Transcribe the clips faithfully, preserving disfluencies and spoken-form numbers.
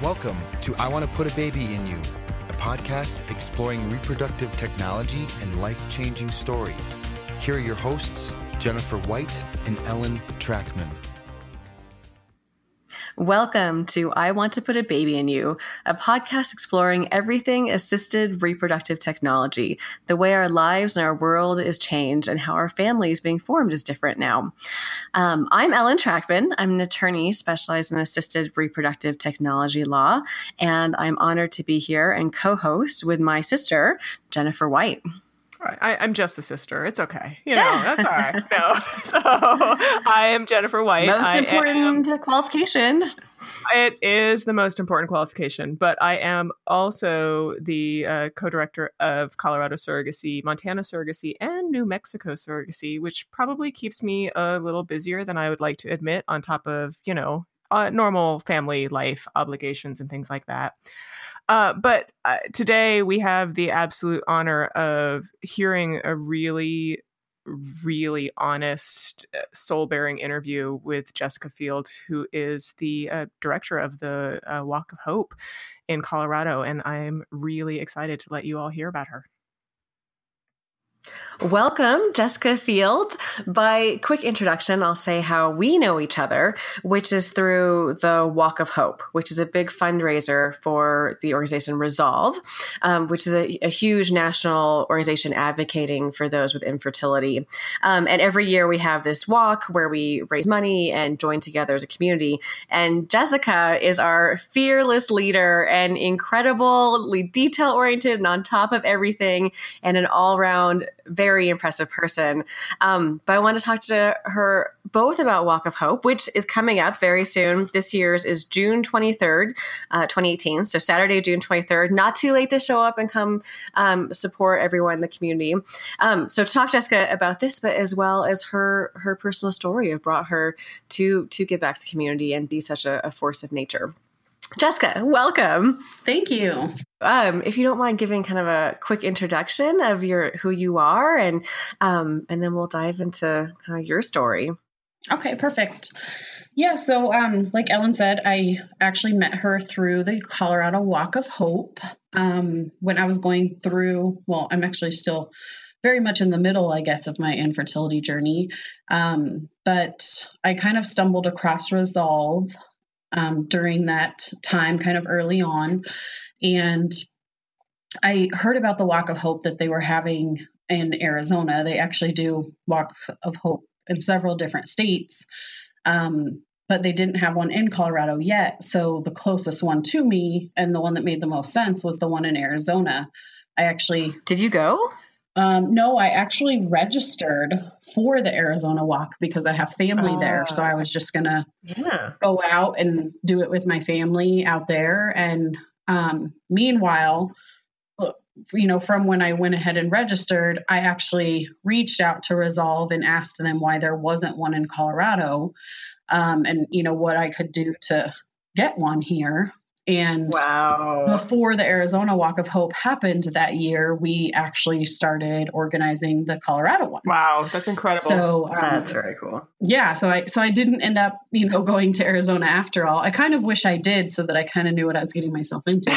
Welcome to I Want to Put a Baby in You, a podcast exploring reproductive technology and life-changing stories. Here are your hosts, Jennifer White and Ellen Trachman. Welcome to I Want to Put a Baby in You, a podcast exploring everything assisted reproductive technology, the way our lives and our world is changed and how our family is being formed is different now. Um, I'm Ellen Trachman. I'm an attorney specialized in assisted reproductive technology law, and I'm honored to be here and co-host with my sister, Jennifer White. I, I'm just the sister. It's okay. You know, that's all right. No. So I am Jennifer White. Most I important am, qualification. It is the most important qualification, but I am also the uh, co-director of Colorado Surrogacy, Montana Surrogacy, and New Mexico Surrogacy, which probably keeps me a little busier than I would like to admit on top of, you know, uh, normal family life obligations and things like that. Uh, but uh, today we have the absolute honor of hearing a really, really honest, soul-bearing interview with Jessica Field, who is the uh, director of the uh, Walk of Hope in Colorado. And I'm really excited to let you all hear about her. Welcome, Jessica Field. By quick introduction, I'll say how we know each other, which is through the Walk of Hope, which is a big fundraiser for the organization Resolve, um, which is a, a huge national organization advocating for those with infertility. Um, and every year we have this walk where we raise money and join together as a community. And Jessica is our fearless leader and incredibly detail-oriented and on top of everything and an all-round very impressive person. Um, but I want to talk to her both about Walk of Hope, which is coming up very soon. This year's is June twenty-third, uh, twenty eighteen. So Saturday, June twenty-third, not too late to show up and come um, support everyone in the community. Um, so to talk to Jessica about this, but as well as her, her personal story that brought her to, to give back to the community and be such a, a force of nature. Jessica, welcome. Thank you. Um, if you don't mind giving kind of a quick introduction of your who you are, and um, and then we'll dive into kind of your story. Okay, perfect. Yeah, so um, like Ellen said, I actually met her through the Colorado Walk of Hope um, when I was going through. Well, I'm actually still very much in the middle, I guess, of my infertility journey, um, but I kind of stumbled across Resolve um, during that time, kind of early on. And I heard about the Walk of Hope that they were having in Arizona. They actually do Walk of Hope in several different states, um, but they didn't have one in Colorado yet. So the closest one to me and the one that made the most sense was the one in Arizona. I actually... Did you go? Um, no, I actually registered for the Arizona Walk because I have family uh, there. So I was just going to yeah. go out and do it with my family out there. And Um, meanwhile, you know, from when I went ahead and registered, I actually reached out to Resolve and asked them why there wasn't one in Colorado, um, and, you know, what I could do to get one here. And wow. before the Arizona Walk of Hope happened that year, we actually started organizing the Colorado one. Wow, that's incredible. So um, that's very cool. Yeah, so I so I didn't end up, you know, going to Arizona after all. I kind of wish I did, so that I kind of knew what I was getting myself into.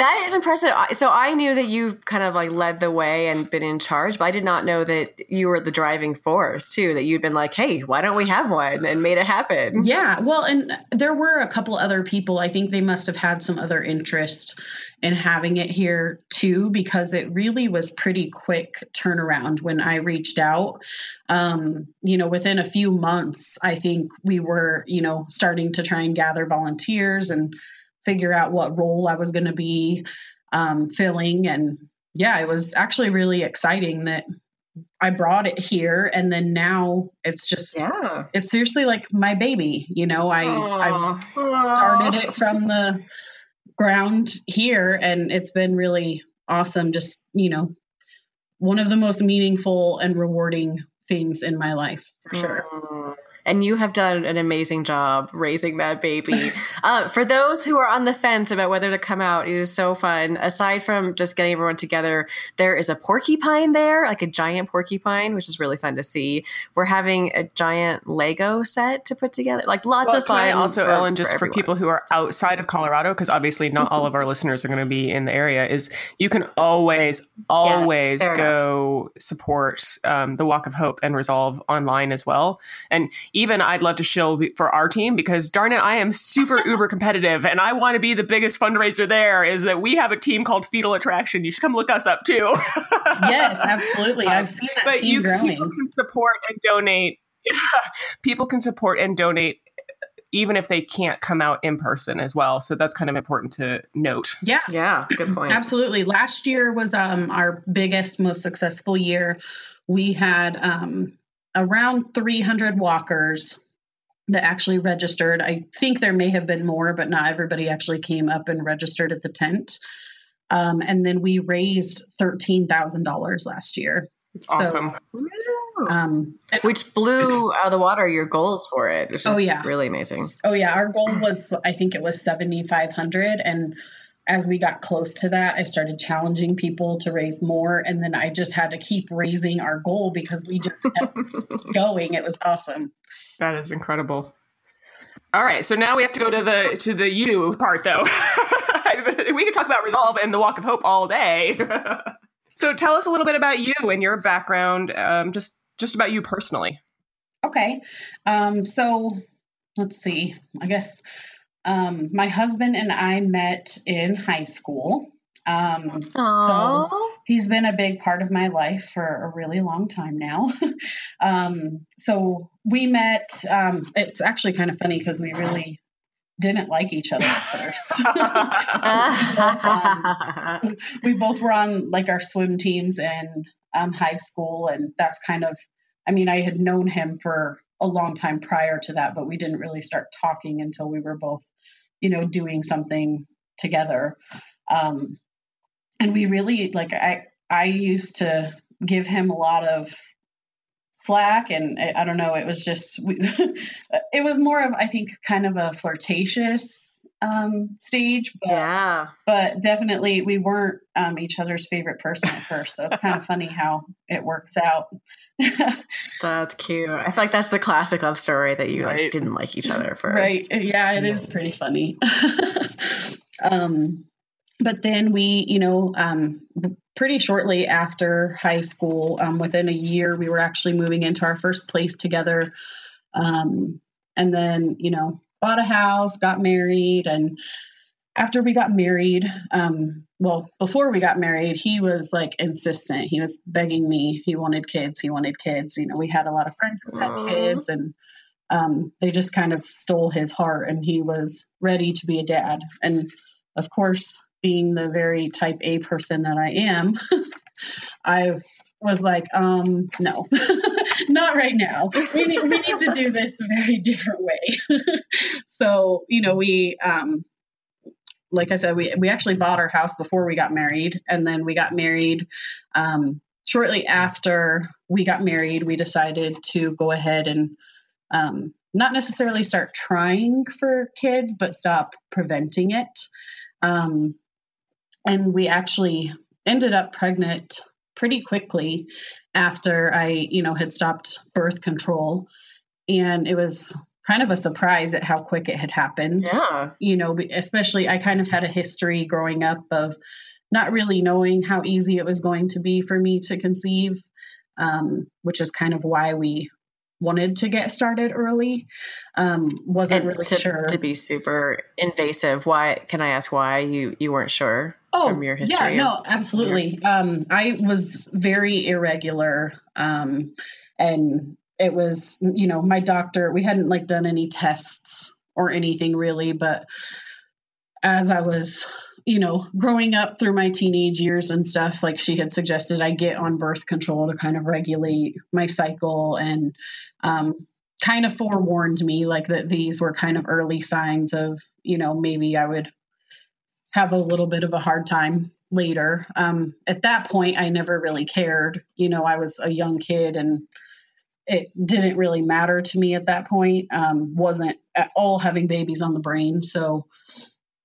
That is impressive. So I knew that you kind of like led the way and been in charge, but I did not know that you were the driving force too, that you'd been like, hey, why don't we have one, and made it happen. Yeah. Well, and there were a couple other people. I think they must've had some other interest in having it here too, because it really was pretty quick turnaround when I reached out. Um, you know, within a few months, I think we were, you know, starting to try and gather volunteers and figure out what role I was going to be um, filling. And yeah, it was actually really exciting that I brought it here. And then now it's just, yeah. it's seriously like my baby, you know, I, I started it from the ground here, and it's been really awesome. Just, you know, one of the most meaningful and rewarding things in my life for sure. Aww. and you have done an amazing job raising that baby. Uh, for those who are on the fence about whether to come out, it is so fun. Aside from just getting everyone together, there is a porcupine there, like a giant porcupine, which is really fun to see. We're having a giant Lego set to put together, like lots well, of fun. I also, for, Ellen, just for, for people who are outside of Colorado, because obviously not all of our listeners are going to be in the area, is you can always, always yes, go enough. support um, the Walk of Hope and Resolve online as well. And even I'd love to shill for our team, because darn it, I am super uber competitive and I want to be the biggest fundraiser there, is that we have a team called Fetal Attraction. You should come look us up too. Yes, absolutely. I've seen that but team you, growing. People can support and donate. Yeah. People can support and donate even if they can't come out in person as well. So that's kind of important to note. Yeah. Yeah. Good point. Absolutely. Last year was um, our biggest, most successful year. We had um, around three hundred walkers that actually registered. I think there may have been more, but not everybody actually came up and registered at the tent. Um, and then we raised thirteen thousand dollars last year. It's so awesome. Um, which blew out of the water your goals for it, which is oh, yeah. really amazing. Oh yeah. Our goal was, I think it was seventy-five hundred. And as we got close to that, I started challenging people to raise more. And then I just had to keep raising our goal because we just kept going. It was awesome. That is incredible. All right. So now we have to go to the, to the you part though. We could talk about Resolve and the Walk of Hope all day. So tell us a little bit about you and your background, um, just, just about you personally. Okay. Um, so let's see, I guess, um, my husband and I met in high school. Um, Aww. So he's been a big part of my life for a really long time now. um, so we met, um, it's actually kind of funny because we really didn't like each other at first. um, we both were on like our swim teams in um, high school. And that's kind of, I mean, I had known him for a long time prior to that, but we didn't really start talking until we were both, you know, doing something together. Um, and we really, like, I, I used to give him a lot of slack, and I don't know, it was just, we, it was more of, I think, kind of a flirtatious um, stage, but, yeah. but definitely we weren't um, each other's favorite person at first. So it's kind of funny how it works out. That's cute. I feel like that's the classic love story that you right. like, didn't like each other first. Right. Yeah, it yeah. is pretty funny. um, but then we, you know, um, pretty shortly after high school, um, within a year, we were actually moving into our first place together. Um, and then, you know, bought a house, got married. And after we got married, um, well, before we got married, he was like insistent. He was begging me. He wanted kids. He wanted kids. You know, we had a lot of friends who had Aww. kids, and um, they just kind of stole his heart, and he was ready to be a dad. And of course, being the very type A person that I am, I was like, um, no, not right now. We need, we need to do this a very different way. So, you know, we, um, like I said, we, we actually bought our house before we got married, and then we got married, um, shortly after we got married, we decided to go ahead and, um, not necessarily start trying for kids, but stop preventing it. Um, and we actually ended up pregnant pretty quickly after I, you know, had stopped birth control, and it was kind of a surprise at how quick it had happened. Yeah. You know, especially I kind of had a history growing up of not really knowing how easy it was going to be for me to conceive, um, which is kind of why we wanted to get started early. Um, wasn't and really to, sure. To be super invasive, why, can I ask why you, you weren't sure oh, from your history? Yeah, no, absolutely. Your- um, I was very irregular. Um, and it was, you know, my doctor, we hadn't like done any tests or anything really, but as I was, you know, growing up through my teenage years and stuff, like she had suggested I get on birth control to kind of regulate my cycle, and um, kind of forewarned me like that these were kind of early signs of, you know, maybe I would have a little bit of a hard time later. Um, at that point, I never really cared. You know, I was a young kid, and it didn't really matter to me at that point. Um, wasn't at all having babies on the brain. So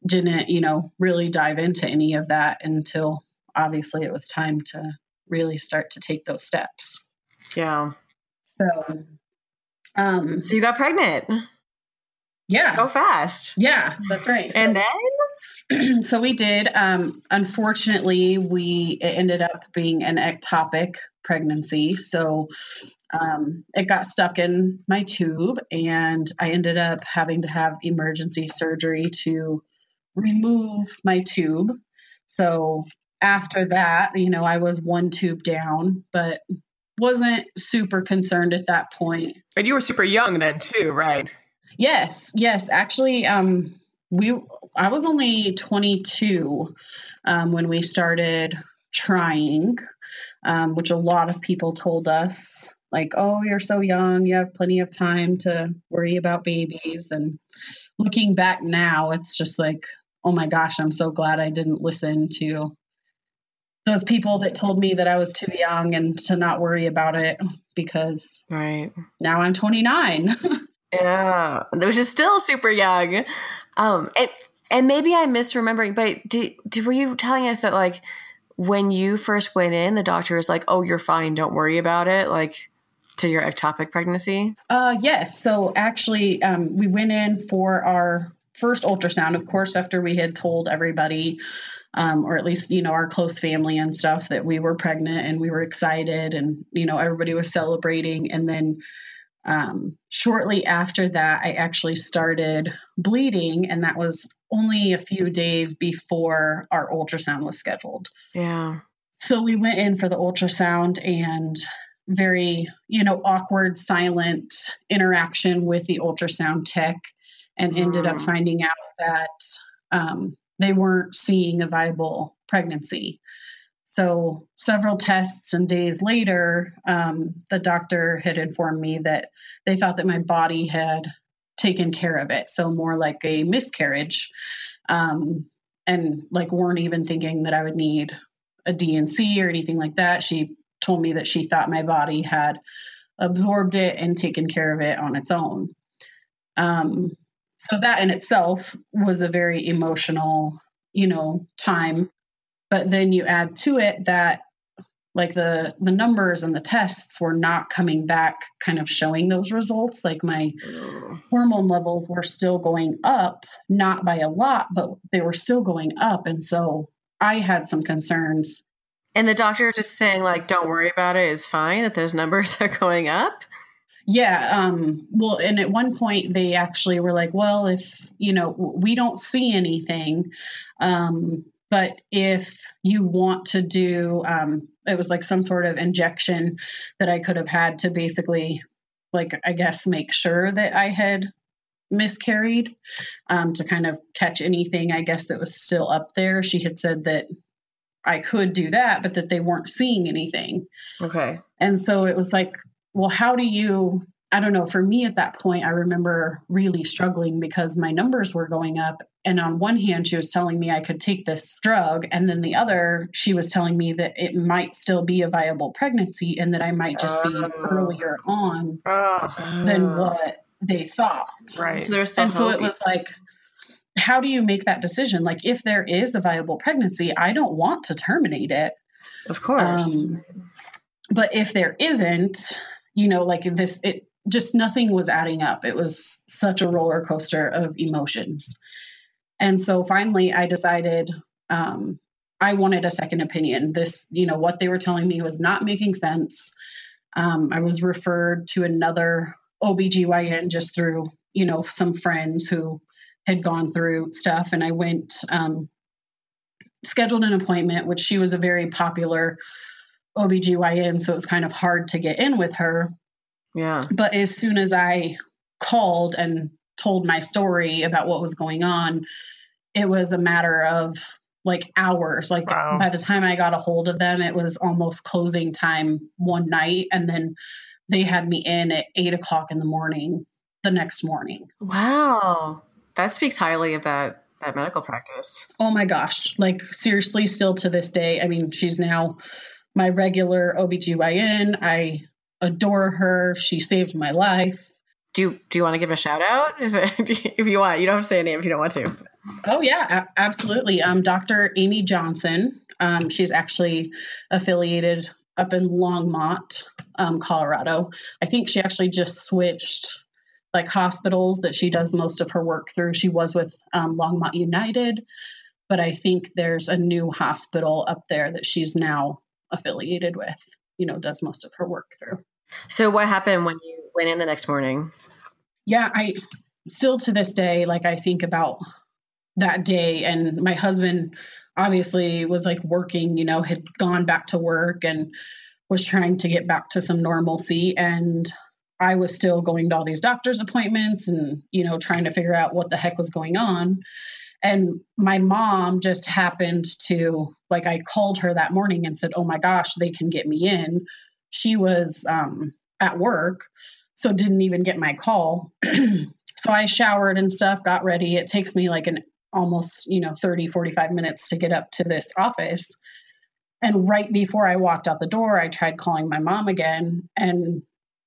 didn't, you know, really dive into any of that until obviously it was time to really start to take those steps. Yeah. So, um, so you got pregnant. Yeah. So fast. Yeah, that's right. So, and then? So we did, um, unfortunately we, it ended up being an ectopic pregnancy. So, um, it got stuck in my tube and I ended up having to have emergency surgery to remove my tube. So after that, you know, I was one tube down, but wasn't super concerned at that point. And you were super young then too, right? Yes. Yes. Actually, um, we, I was only twenty-two, um, when we started trying, um, which a lot of people told us like, oh, you're so young. You have plenty of time to worry about babies. And looking back now, it's just like, oh my gosh, I'm so glad I didn't listen to those people that told me that I was too young and to not worry about it, because right now I'm twenty-nine. Yeah, which is still super young. Um, and, and maybe I'm misremembering, but did, did, were you telling us that like when you first went in, the doctor was like, oh, you're fine. Don't worry about it. Like to your ectopic pregnancy? Uh, yes. So actually um, we went in for our first ultrasound, of course, after we had told everybody, um, or at least, you know, our close family and stuff, that we were pregnant and we were excited and, you know, everybody was celebrating. And then Um, shortly after that, I actually started bleeding, and that was only a few days before our ultrasound was scheduled. Yeah. So we went in for the ultrasound and very, you know, awkward, silent interaction with the ultrasound tech, and mm. ended up finding out that um, they weren't seeing a viable pregnancy. So several tests and days later, um, the doctor had informed me that they thought that my body had taken care of it. So more like a miscarriage, um, and like weren't even thinking that I would need a D and C or anything like that. She told me that she thought my body had absorbed it and taken care of it on its own. Um, so that in itself was a very emotional, you know, time. But then you add to it that like the, the numbers and the tests were not coming back kind of showing those results. Like my Ugh. hormone levels were still going up, not by a lot, but they were still going up. And so I had some concerns. And the doctor was just saying like, don't worry about it. It's fine that those numbers are going up. Yeah. Um, well, and at one point they actually were like, well, if, you know, we don't see anything, um, but if you want to do, um, it was like some sort of injection that I could have had to basically, like, I guess, make sure that I had miscarried, um, to kind of catch anything, I guess, that was still up there. She had said that I could do that, but that they weren't seeing anything. Okay. And so it was like, well, how do you, I don't know, for me at that point, I remember really struggling because my numbers were going up. And on one hand, she was telling me I could take this drug. And then the other, she was telling me that it might still be a viable pregnancy and that I might just be uh, earlier on uh, than what they thought. Right. So there's and so it was like, how do you make that decision? Like, if there is a viable pregnancy, I don't want to terminate it. Of course. Um, but if there isn't, you know, like this, it just nothing was adding up. It was such a roller coaster of emotions. And so finally I decided, um, I wanted a second opinion. This, you know, what they were telling me was not making sense. Um, I was referred to another O B G Y N just through, you know, some friends who had gone through stuff, and I went, um, scheduled an appointment, which she was a very popular O B G Y N. So it was kind of hard to get in with her. Yeah. But as soon as I called and told my story about what was going on, it was a matter of like hours. Like wow. By the time I got a hold of them, it was almost closing time one night. And then they had me in at eight o'clock in the morning, the next morning. Wow. That speaks highly of that, that medical practice. Oh my gosh. Like seriously, still to this day, I mean, she's now my regular O B G Y N. I adore her. She saved my life. Do, do you want to give a shout out? Is it, if you want, you don't have to say a name if you don't want to. Oh yeah, absolutely. Um, Doctor Amy Johnson. Um, she's actually affiliated up in Longmont, um, Colorado. I think she actually just switched like hospitals that she does most of her work through. She was with um, Longmont United, but I think there's a new hospital up there that she's now affiliated with, you know, does most of her work through. So what happened when you went in the next morning? Yeah, I still to this day, like I think about that day, and my husband obviously was like working, you know, had gone back to work and was trying to get back to some normalcy. And I was still going to all these doctor's appointments and, you know, trying to figure out what the heck was going on. And my mom just happened to, like, I called her that morning and said, oh my gosh, they can get me in. She was um, at work, so didn't even get my call. So I showered and stuff, got ready. It takes me like an almost, you know, thirty, forty-five minutes to get up to this office. And right before I walked out the door, I tried calling my mom again. And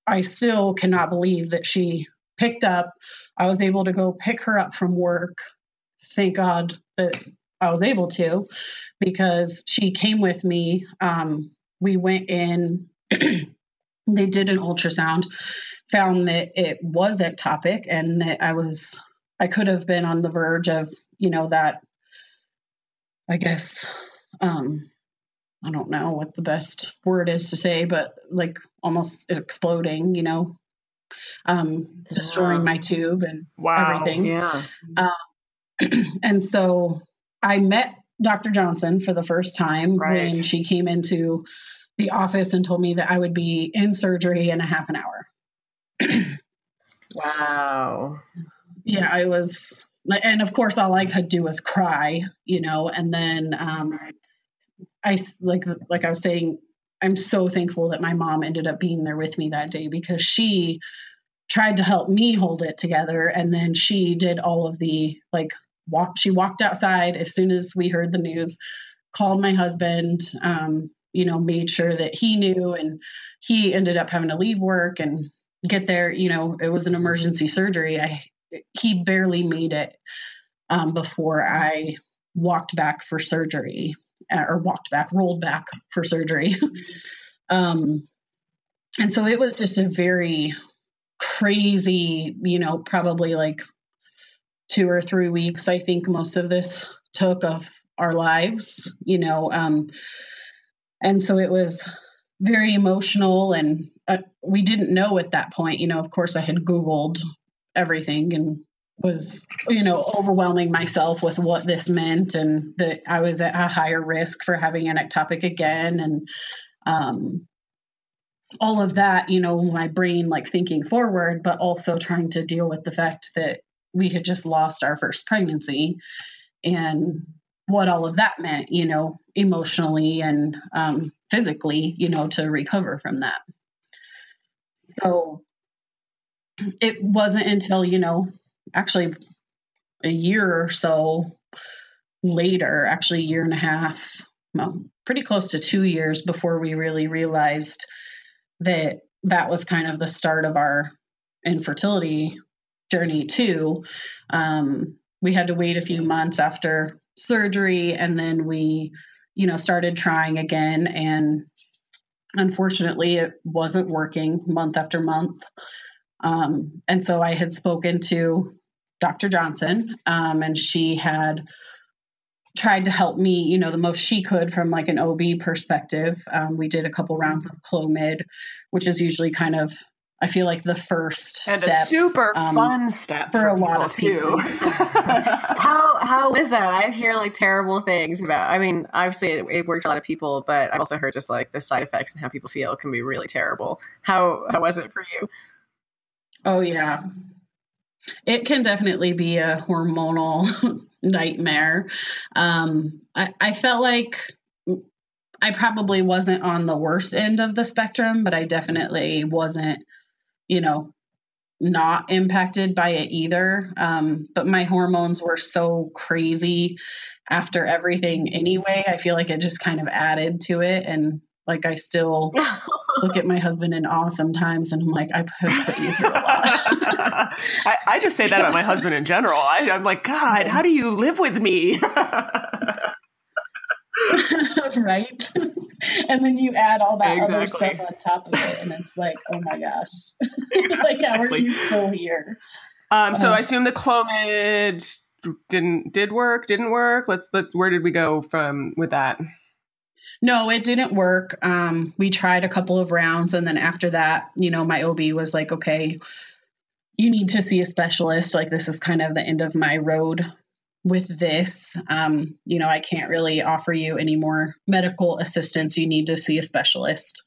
I still cannot believe that she picked up. I was able to go pick her up from work. Thank God that I was able to, because she came with me. Um, we went in, they did an ultrasound, found that it was ectopic and that I was, I could have been on the verge of, you know, that, I guess, um, I don't know what the best word is to say, but like almost exploding, you know, um, destroying my tube and wow, everything. Yeah. Um, and so I met Doctor Johnson for the first time right. when she came into the office and told me that I would be in surgery in a half an hour. Wow. Yeah, I was. And of course, all I could do was cry, you know, and then um, I like like I was saying, I'm so thankful that my mom ended up being there with me that day, because she tried to help me hold it together. And then she did all of the like walk. She walked outside as soon as we heard the news, called my husband, um, you know, made sure that he knew, and he ended up having to leave work and get there. You know, it was an emergency surgery. I, he barely made it um, before I walked back for surgery uh, or walked back, rolled back for surgery. um, and so it was just a very crazy, you know, probably like two or three weeks, I think most of this took of our lives, you know, um, and so it was very emotional, and uh, we didn't know at that point, you know, of course I had Googled everything and was, you know, overwhelming myself with what this meant, and that I was at a higher risk for having an ectopic again. And, um, all of that, you know, my brain like thinking forward, but also trying to deal with the fact that we had just lost our first pregnancy and what all of that meant, you know, emotionally and um, physically, you know, to recover from that. So it wasn't until, you know, actually a year or so later, actually a year and a half, well, pretty close to two years before we really realized that that was kind of the start of our infertility journey too. Um, we had to wait a few months after surgery, and then we, you know, started trying again. And unfortunately it wasn't working month after month. Um, and so I had spoken to Doctor Johnson, um, and she had tried to help me, you know, the most she could from like an O B perspective. Um, we did a couple rounds of Clomid, which is usually kind of, I feel like the first and step. And a super um, fun step for, for a lot of people. how How is that? I hear like terrible things about, I mean, obviously it, it worked for a lot of people, but I've also heard just like the side effects and how people feel can be really terrible. How, how was it for you? Oh yeah. It can definitely be a hormonal nightmare. Um, I, I felt like I probably wasn't on the worst end of the spectrum, but I definitely wasn't, you know, not impacted by it either. Um, but my hormones were so crazy after everything anyway. I feel like it just kind of added to it. And like, I still look at my husband in awe sometimes, and I'm like, I put you through a lot. I, I just say that about my husband in general. I, I'm like, God, how do you live with me? Right. And then you add all that exactly. other stuff on top of it, and it's like, oh my gosh. Exactly. Like, how are you still here? Um, so um, I assume the Clomid didn't did work, didn't work. Let's let's where did we go from with that? No, it didn't work. Um, we tried a couple of rounds, and then after that, you know, my O B was like, okay, you need to see a specialist. Like, this is kind of the end of my road with this. Um, you know, I can't really offer you any more medical assistance. You need to see a specialist.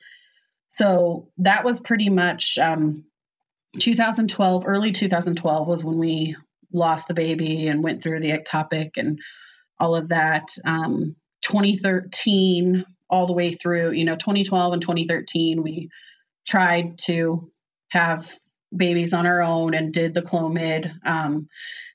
So that was pretty much um, twenty twelve, early twenty twelve was when we lost the baby and went through the ectopic and all of that. Um, twenty thirteen, all the way through, you know, twenty twelve and twenty thirteen, we tried to have babies on our own and did the Clomid. Um,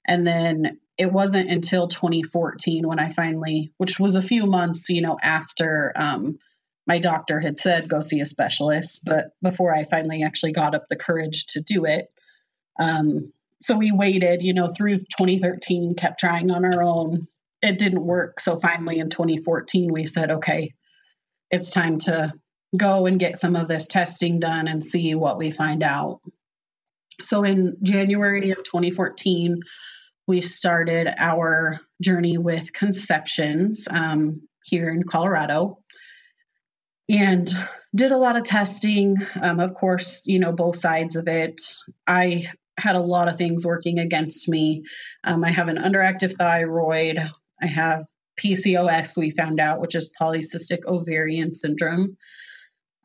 and then it wasn't until twenty fourteen when I finally, which was a few months, you know, after um, my doctor had said, go see a specialist, but before I finally actually got up the courage to do it. Um, so we waited, you know, through twenty thirteen, kept trying on our own. It didn't work. So finally in twenty fourteen, we said, okay, it's time to go and get some of this testing done and see what we find out. So in January of twenty fourteen, we started our journey with Conceptions um, here in Colorado and did a lot of testing. Um, of course, you know, both sides of it. I had a lot of things working against me. Um, I have an underactive thyroid. I have P C O S, we found out, which is polycystic ovarian syndrome.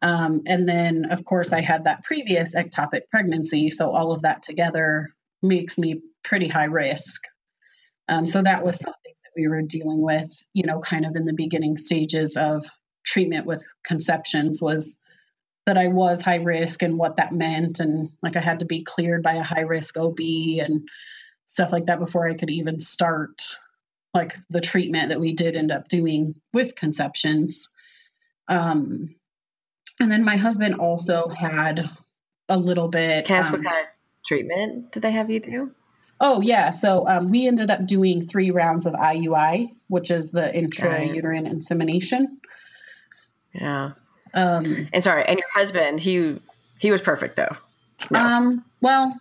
Um, and then, of course, I had that previous ectopic pregnancy. So all of that together makes me pretty high risk. Um, so that was something that we were dealing with, you know, kind of in the beginning stages of treatment with Conceptions, was that I was high risk and what that meant. And like, I had to be cleared by a high risk O B and stuff like that before I could even start like the treatment that we did end up doing with Conceptions. Um, and then my husband also had a little bit. Can I ask um, what kind of treatment did they have you do? Oh yeah. So um, we ended up doing three rounds of I U I, which is the intrauterine insemination. Yeah. Um, and sorry, and your husband, he, he was perfect though. No. Um, well,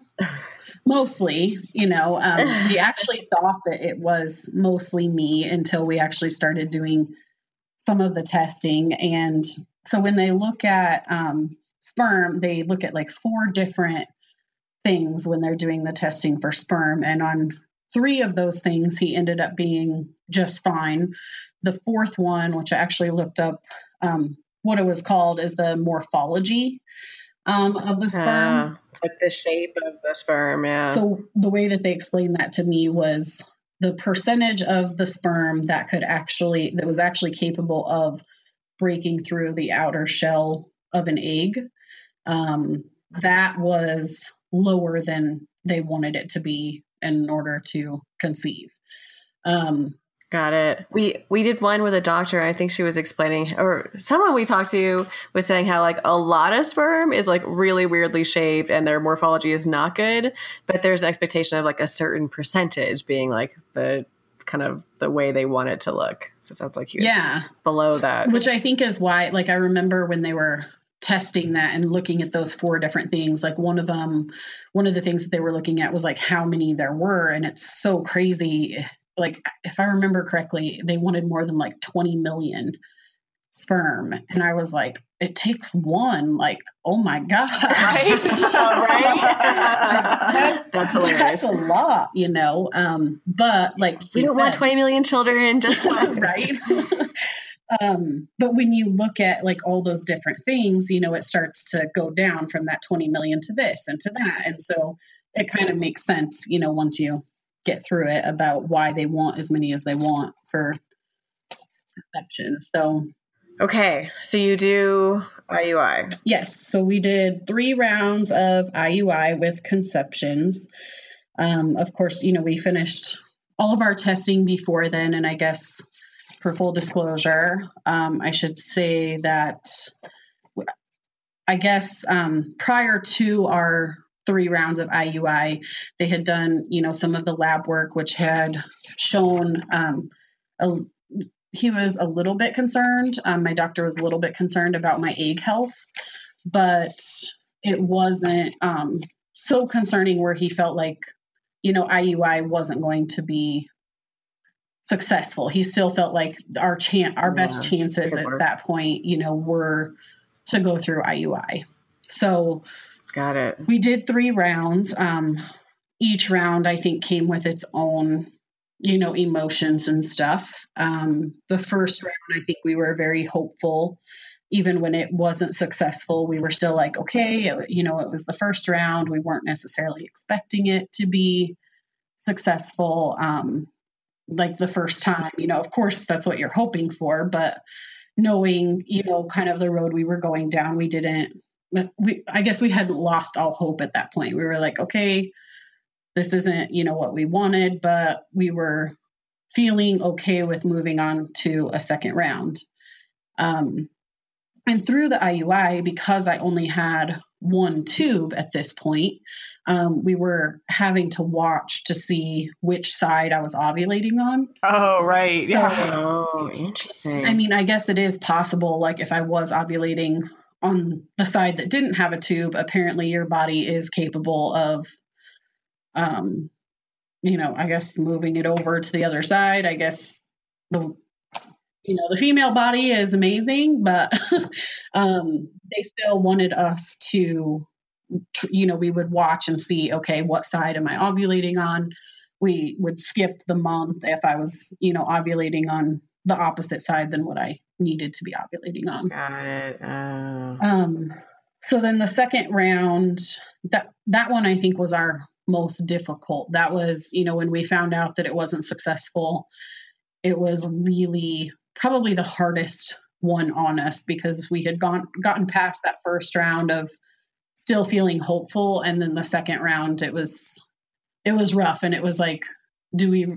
mostly, you know, um, we actually thought that it was mostly me until we actually started doing some of the testing. And so when they look at, um, sperm, they look at like four different things when they're doing the testing for sperm. And on three of those things, he ended up being just fine. The fourth one, which I actually looked up, um, what it was called, is the morphology um, of the sperm. Uh, like the shape of the sperm, yeah. So the way that they explained that to me was the percentage of the sperm that could actually, that was actually capable of breaking through the outer shell of an egg. Um, that was lower than they wanted it to be in order to conceive. Um, Got it. We we did one with a doctor. I think she was explaining, or someone we talked to was saying how like a lot of sperm is like really weirdly shaped and their morphology is not good, but there's an expectation of like a certain percentage being like the kind of the way they want it to look. So it sounds like you yeah. below that. Which I think is why, like I remember when they were testing that and looking at those four different things, like one of them, one of the things that they were looking at was like how many there were. And it's so crazy. Like, if I remember correctly, they wanted more than like twenty million sperm. And I was like, it takes one. Like, oh my God. Right? Right? That's, that's hilarious. That's a lot, you know? Um, but like, we don't said, want twenty million children, just one. Right. um, but when you look at like all those different things, you know, it starts to go down from that twenty million to this and to that. And so it kind of makes sense, you know, once you get through it, about why they want as many as they want for conception. So, okay. So you do I U I. Yes. So we did three rounds of I U I with Conceptions. Um, of course, you know, we finished all of our testing before then. And I guess for full disclosure, um, I should say that I guess um, prior to our three rounds of I U I, they had done, you know, some of the lab work, which had shown um, a, he was a little bit concerned. Um, my doctor was a little bit concerned about my egg health, but it wasn't um, so concerning where he felt like, you know, I U I wasn't going to be successful. He still felt like our chance, our yeah, best chances at that point, you know, were to go through I U I. So got it. We did three rounds. Um, each round, I think, came with its own, you know, emotions and stuff. Um, the first round, I think we were very hopeful. Even when it wasn't successful, we were still like, okay, it, you know, it was the first round. We weren't necessarily expecting it to be successful. Um, like the first time, you know, of course, that's what you're hoping for, but knowing, you know, kind of the road we were going down, we didn't, we, I guess we hadn't lost all hope at that point. We were like, okay, this isn't, you know, what we wanted, but we were feeling okay with moving on to a second round. Um, and through the I U I, because I only had one tube at this point, um, we were having to watch to see which side I was ovulating on. Oh, right. So, yeah. Oh, interesting. I mean, I guess it is possible, like if I was ovulating on the side that didn't have a tube, apparently your body is capable of, um, you know, I guess moving it over to the other side. I guess the, you know, the female body is amazing, but, um, they still wanted us to, you know, we would watch and see, okay, what side am I ovulating on? We would skip the month if I was, you know, ovulating on the opposite side than what I needed to be ovulating on. Got it. Oh. Um, so then the second round, that, that one I think was our most difficult. That was, you know, when we found out that it wasn't successful, it was really probably the hardest one on us because we had gone, gotten past that first round of still feeling hopeful. And then the second round, it was, it was rough. And it was like, do we,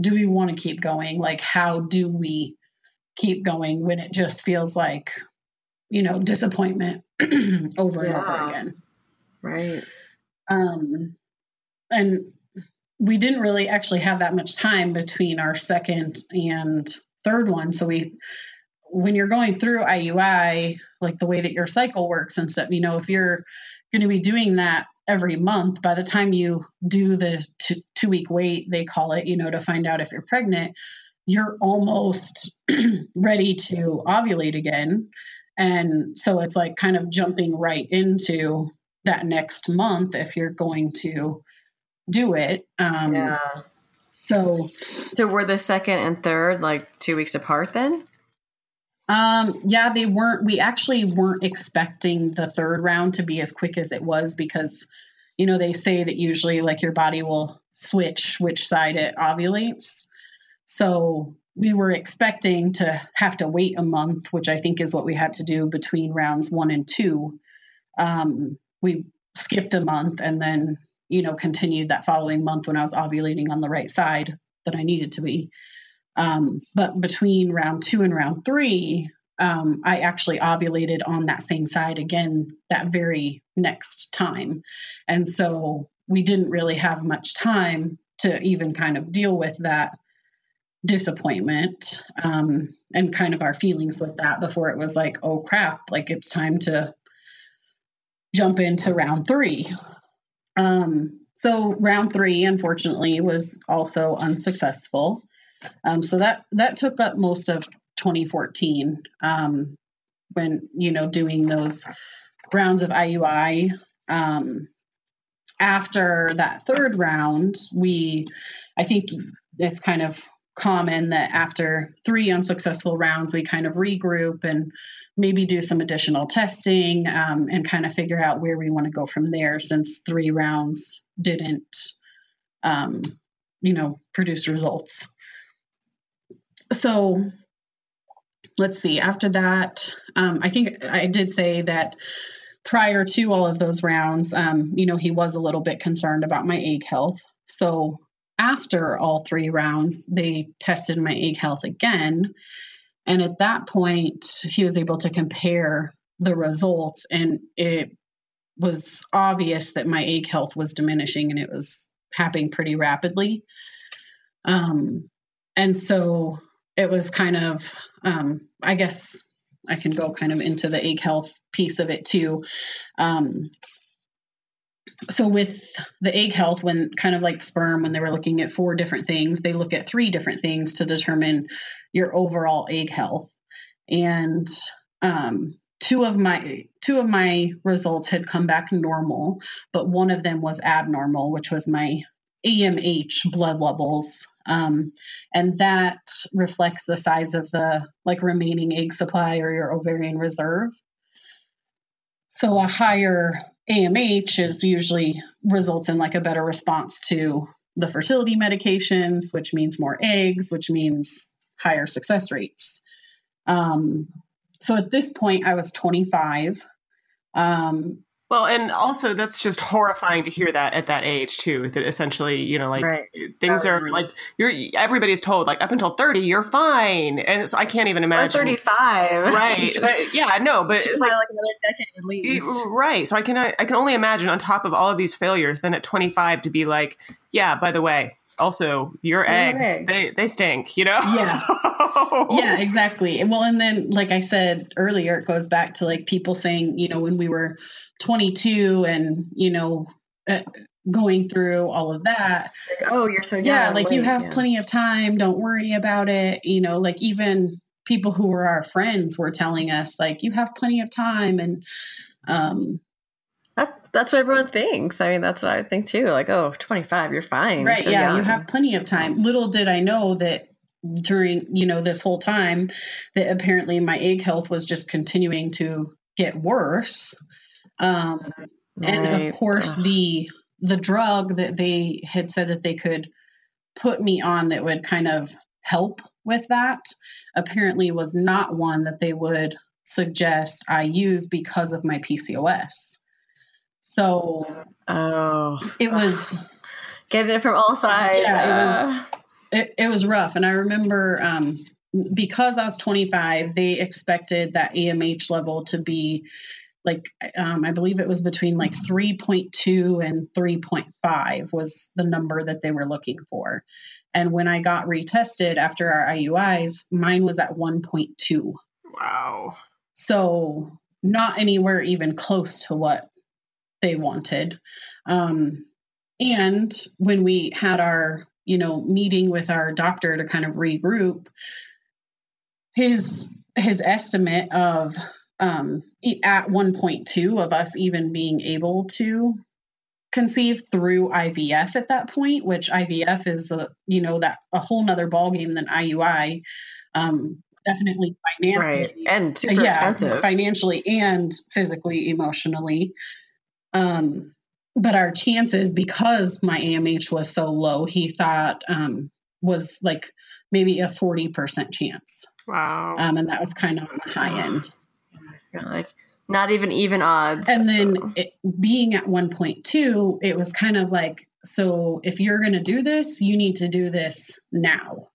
do we want to keep going? Like, how do we keep going when it just feels like, you know, disappointment over yeah. and over again. Right. Um, and we didn't really actually have that much time between our second and third one. So we, when you're going through I U I, like the way that your cycle works and stuff, you know, if you're going to be doing that every month, by the time you do the two, two week wait, they call it, you know, to find out if you're pregnant, you're almost ready to ovulate again. And so it's like kind of jumping right into that next month if you're going to do it. Um, yeah. So, so were the second and third like two weeks apart then? Um, yeah, they weren't, we actually weren't expecting the third round to be as quick as it was because, you know, they say that usually like your body will switch which side it ovulates. So we were expecting to have to wait a month, which I think is what we had to do between rounds one and two. Um, we skipped a month and then, you know, continued that following month when I was ovulating on the right side that I needed to be. Um, but between round two and round three, um, I actually ovulated on that same side again, that very next time. And so we didn't really have much time to even kind of deal with that disappointment um, and kind of our feelings with that before it was like, oh crap, like it's time to jump into round three. Um, so round three, unfortunately, was also unsuccessful. Um, so that, that took up most of twenty fourteen um, when, you know, doing those rounds of I U I. Um, after that third round, we, I think it's kind of common that after three unsuccessful rounds, we kind of regroup and maybe do some additional testing um, and kind of figure out where we want to go from there since three rounds didn't, um, you know, produce results. So let's see, after that, um, I think I did say that prior to all of those rounds, um, you know, he was a little bit concerned about my egg health. So after all three rounds, they tested my egg health again. And at that point, he was able to compare the results, and it was obvious that my egg health was diminishing, and it was happening pretty rapidly. Um, and so it was kind of, um, I guess I can go kind of into the egg health piece of it too. Um, so with the egg health, when kind of like sperm, when they were looking at four different things, they look at three different things to determine your overall egg health. And, um, Two of my two of my results had come back normal, but one of them was abnormal, which was my A M H blood levels, um, and that reflects the size of the like remaining egg supply or your ovarian reserve. So a higher A M H is usually results in like a better response to the fertility medications, which means more eggs, which means higher success rates. Um, So at this point, I was twenty-five. Um, well, and also that's just horrifying to hear that at that age too. That essentially, you know, like right. things are like you're. Everybody's told like up until thirty, you're fine, and so I can't even imagine. Or thirty-five, right? But, yeah, no, but it's like, like another decade at least, right? So I can I can only imagine on top of all of these failures, then at twenty-five to be like, yeah, by the way. Also, your eggs, eggs, they they stink, you know? Yeah. Yeah, exactly. Well, and then, like I said earlier, it goes back to like people saying, you know, when we were twenty-two and, you know, uh, going through all of that. Like, oh, you're so young. Yeah, like late. You have yeah. plenty of time. Don't worry about it. You know, like even people who were our friends were telling us like, you have plenty of time. And, um, That's, that's what everyone thinks. I mean, that's what I think too. Like, oh, twenty-five, you're fine. Right. You're so yeah. young. You have plenty of time. Little did I know that during, you know, this whole time that apparently my egg health was just continuing to get worse. Um, right. And of course Ugh. the, the drug that they had said that they could put me on that would kind of help with that apparently was not one that they would suggest I use because of my P C O S. So oh. it was getting it from all sides. Yeah, uh. it was it, it was rough. And I remember um, because I was twenty-five, they expected that A M H level to be like um, I believe it was between like three point two and three point five was the number that they were looking for. And when I got retested after our I U Is, mine was at one point two. Wow. So not anywhere even close to what they wanted. Um, and when we had our, you know, meeting with our doctor to kind of regroup, his, his estimate of, um, at one point two of us even being able to conceive through I V F at that point, which I V F is a, you know, that a whole nother ballgame than I U I, um, definitely financially, right. and super yeah, expensive. Financially and physically, emotionally. Um, but our chances, because my A M H was so low, he thought, um, was like maybe a forty percent chance. Wow. Um, and that was kind of on the high end. Like not even, even odds. And then oh. it, being at one point two, it was kind of like, so if you're going to do this, you need to do this now.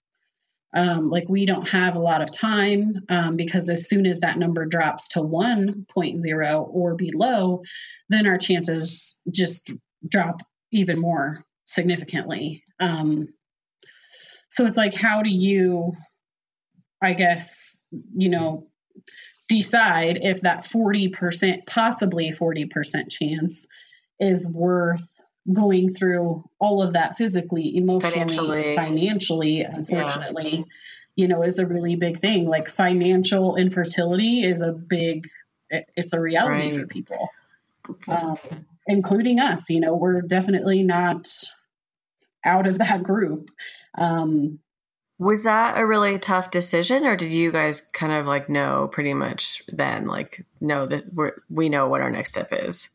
Um, like we don't have a lot of time, um, because as soon as that number drops to one point zero or below, then our chances just drop even more significantly. Um, so it's like, how do you, I guess, you know, decide if that forty percent, possibly forty percent chance is worth going through all of that physically, emotionally, financially, financially unfortunately, yeah. you know, is a really big thing. Like financial infertility is a big, it, it's a reality right. for people, um, including us, you know, we're definitely not out of that group. Um, was that a really tough decision, or did you guys kind of like know pretty much then like, no, that we're, we know what our next step is?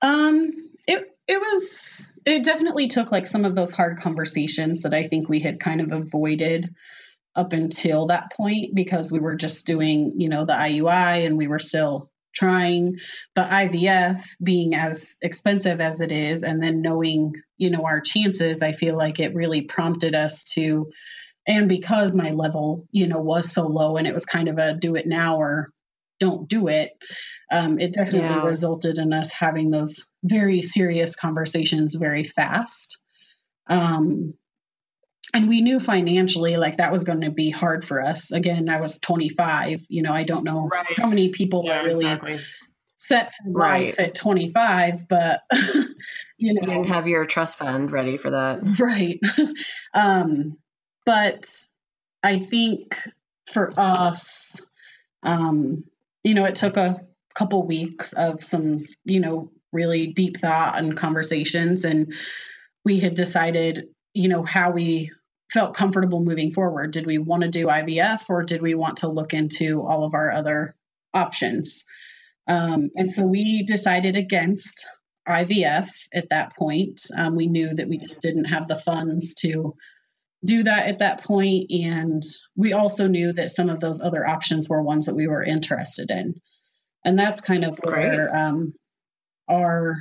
Um, it, It was, it definitely took like some of those hard conversations that I think we had kind of avoided up until that point because we were just doing, you know, the I U I and we were still trying, but I V F being as expensive as it is, and then knowing, you know, our chances, I feel like it really prompted us to, and because my level, you know, was so low and it was kind of a do it now or don't do it, um, it definitely yeah. resulted in us having those very serious conversations very fast. Um, and we knew financially, like, that was going to be hard for us. Again, I was twenty-five, you know, I don't know right. how many people yeah, are really exactly. set for life right. at twenty-five, but you know, you didn't have your trust fund ready for that. Right. um, but I think for us, um, you know, it took a couple weeks of some, you know, really deep thought and conversations, and we had decided, you know, how we felt comfortable moving forward. Did we want to do I V F, or did we want to look into all of our other options? Um, and so we decided against I V F at that point. Um, we knew that we just didn't have the funds to do that at that point. And we also knew that some of those other options were ones that we were interested in. And that's kind of where right. um, our...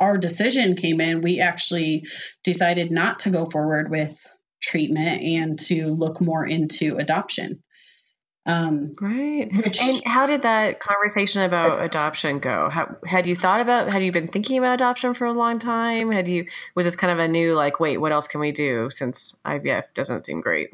Our decision came in. We actually decided not to go forward with treatment and to look more into adoption. Um, right. Which, and how did that conversation about adoption go? How, had you thought about, had you been thinking about adoption for a long time? Had you, was this kind of a new, like, wait, what else can we do since I V F doesn't seem great?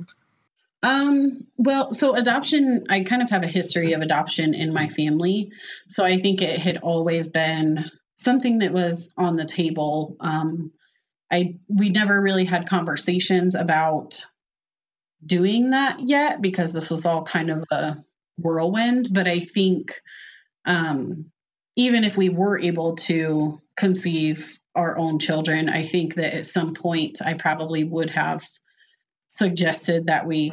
Um, well, so adoption, I kind of have a history of adoption in my family. So I think it had always been something that was on the table. Um, I, we never really had conversations about doing that yet, because this was all kind of a whirlwind. But I think, um, even if we were able to conceive our own children, I think that at some point I probably would have suggested that we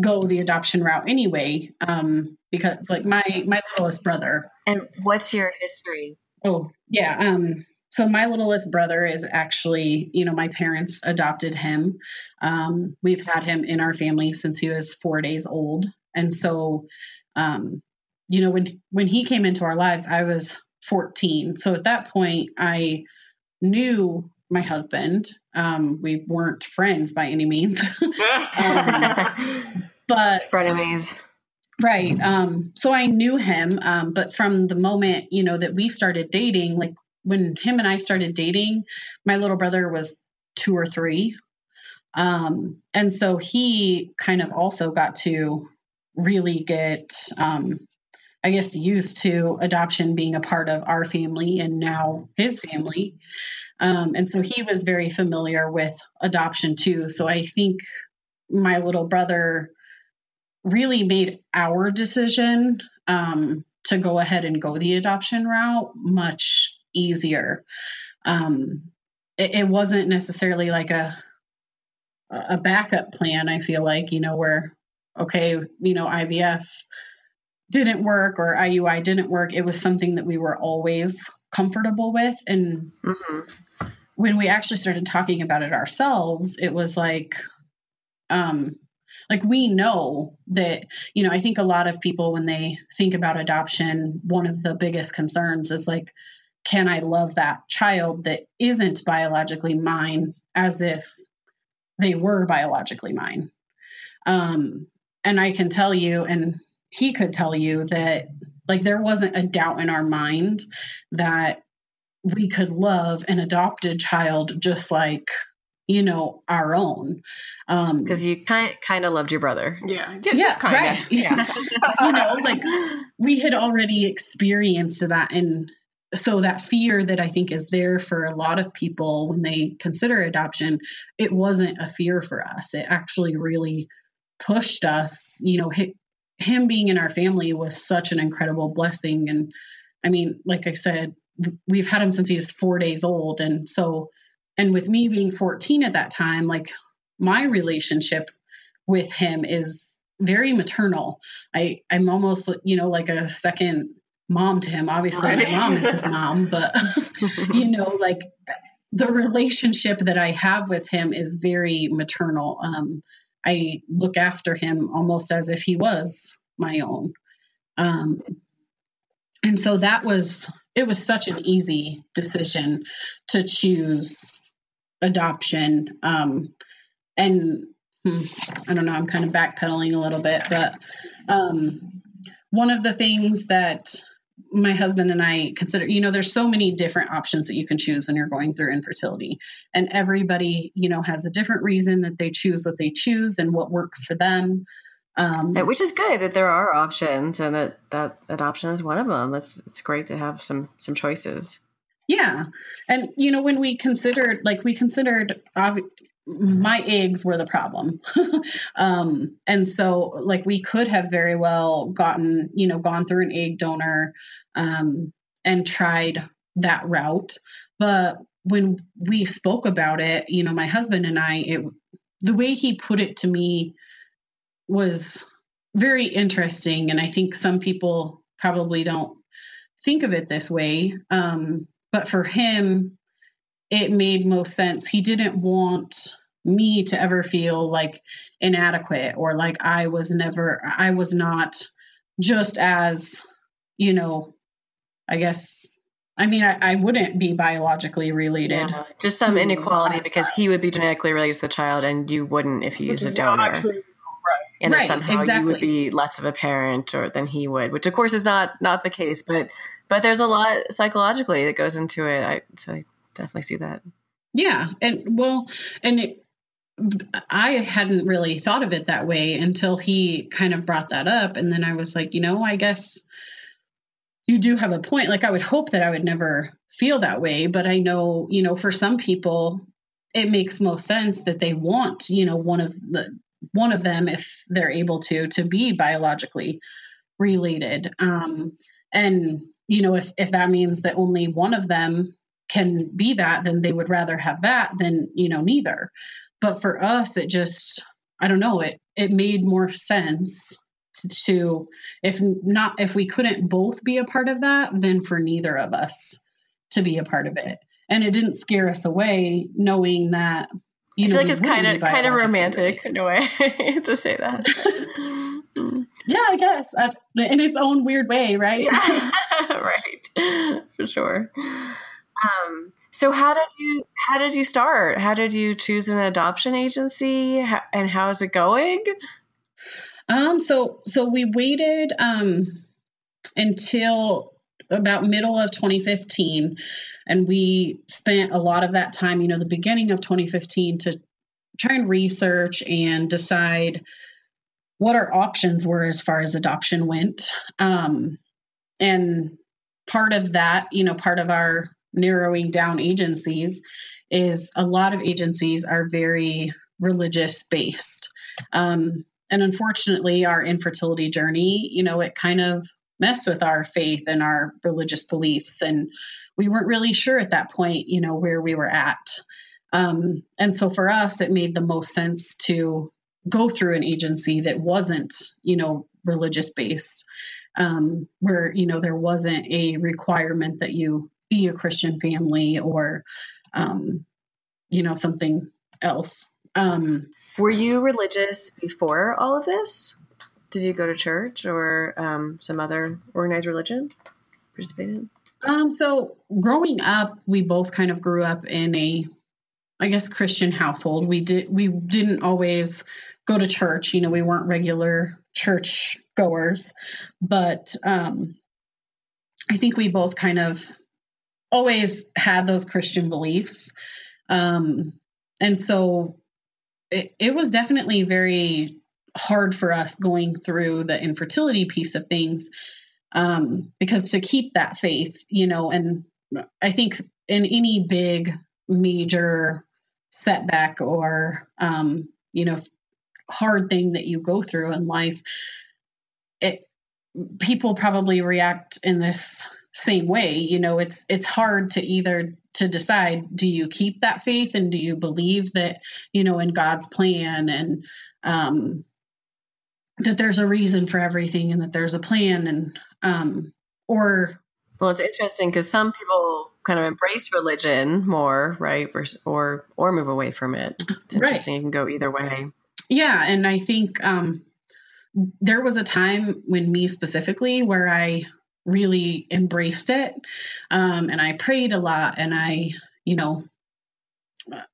go the adoption route anyway. Um, because like my, my littlest brother. And what's your history? Oh, yeah. Um, so my littlest brother is actually, you know, my parents adopted him. Um, we've had him in our family since he was four days old. And so, um, you know, when, when he came into our lives, I was fourteen. So at that point I knew my husband. Um, we weren't friends by any means, um, but frenemies. Right. Um, so I knew him, um, but from the moment, you know, that we started dating, like when him and I started dating, my little brother was two or three. Um, and so he kind of also got to really get, um, I guess, used to adoption being a part of our family and now his family. Um, and so he was very familiar with adoption too. So I think my little brother really made our decision um, to go ahead and go the adoption route much easier. Um, it, it wasn't necessarily like a a backup plan, I feel like, you know, where, okay, you know, I V F didn't work or I U I didn't work. It was something that we were always comfortable with. And mm-hmm. when we actually started talking about it ourselves, it was like, um, Like we know that, you know, I think a lot of people when they think about adoption, one of the biggest concerns is like, can I love that child that isn't biologically mine as if they were biologically mine? Um, and I can tell you, and he could tell you that like there wasn't a doubt in our mind that we could love an adopted child just like, you know, our own. Um, Cause you kind of, kind of loved your brother. Yeah. Just, yeah, just kind of. Right. Yeah. You know, like we had already experienced that. And so that fear that I think is there for a lot of people when they consider adoption, it wasn't a fear for us. It actually really pushed us, you know, hi, him being in our family was such an incredible blessing. And I mean, like I said, we've had him since he was four days old. And so, And with me being fourteen at that time, like my relationship with him is very maternal. I, I'm almost, you know, like a second mom to him. Obviously, right. My mom is his mom, but, you know, like the relationship that I have with him is very maternal. Um, I look after him almost as if he was my own. Um, and so that was, it was such an easy decision to choose adoption. Um, and I don't know, I'm kind of backpedaling a little bit, but um, one of the things that my husband and I consider, you know, there's so many different options that you can choose when you're going through infertility, and everybody, you know, has a different reason that they choose what they choose and what works for them. Um, yeah, which is good that there are options, and that, that adoption is one of them. That's, it's great to have some, some choices. Yeah. And, you know, when we considered, like we considered, obvi- my eggs were the problem. um, and so like we could have very well gotten, you know, gone through an egg donor um, and tried that route. But when we spoke about it, you know, my husband and I, it, the way he put it to me was very interesting. And I think some people probably don't think of it this way. Um, but for him, it made most sense. He didn't want me to ever feel like inadequate or like I was never, I was not just as, you know, I guess, I mean, I, I wouldn't be biologically related. Yeah, just some inequality, because he would be genetically related to the child and you wouldn't if he was a donor. And right, somehow exactly. You would be less of a parent or than he would, which of course is not, not the case, but, but there's a lot psychologically that goes into it. I, so I definitely see that. Yeah. And well, and it, I hadn't really thought of it that way until he kind of brought that up. And then I was like, you know, I guess you do have a point. Like I would hope that I would never feel that way, but I know, you know, for some people it makes most sense that they want, you know, one of the, one of them, if they're able to, to be biologically related. Um, and, you know, if, if that means that only one of them can be that, then they would rather have that than, you know, neither. But for us, it just, I don't know, it, it made more sense to, to, if not, if we couldn't both be a part of that, then for neither of us to be a part of it. And it didn't scare us away knowing that, you I feel know, like it's kind of kind of romantic in a way to say that. Yeah, I guess. Uh, in its own weird way, right? Yeah. Right. For sure. Um, so how did you how did you start? How did you choose an adoption agency, how, and how is it going? Um so so we waited um until about middle of twenty fifteen. And we spent a lot of that time, you know, the beginning of twenty fifteen to try and research and decide what our options were as far as adoption went. Um, and part of that, you know, part of our narrowing down agencies is a lot of agencies are very religious based. Um, and unfortunately, our infertility journey, you know, it kind of messed with our faith and our religious beliefs, and we weren't really sure at that point, you know, where we were at. Um, and so for us, it made the most sense to go through an agency that wasn't, you know, religious based, um, where, you know, there wasn't a requirement that you be a Christian family or, um, you know, something else. Um, were you religious before all of this? Did you go to church or um, some other organized religion? Participated? Um, so growing up, we both kind of grew up in a, I guess, Christian household. We did, we didn't always go to church. You know, we weren't regular church goers, but, um, I think we both kind of always had those Christian beliefs. Um, and so it, it was definitely very hard for us going through the infertility piece of things. Um, because to keep that faith, you know, and I think in any big major setback or, um, you know, hard thing that you go through in life, it, people probably react in this same way. You know, it's, it's hard to either to decide, do you keep that faith and do you believe that, you know, in God's plan and, um, that there's a reason for everything and that there's a plan and, um, or. Well, it's interesting because some people kind of embrace religion more, right. Versus, or, or move away from it. It's interesting. Right. It can go either way. Yeah. And I think, um, there was a time when me specifically where I really embraced it. Um, and I prayed a lot and I, you know,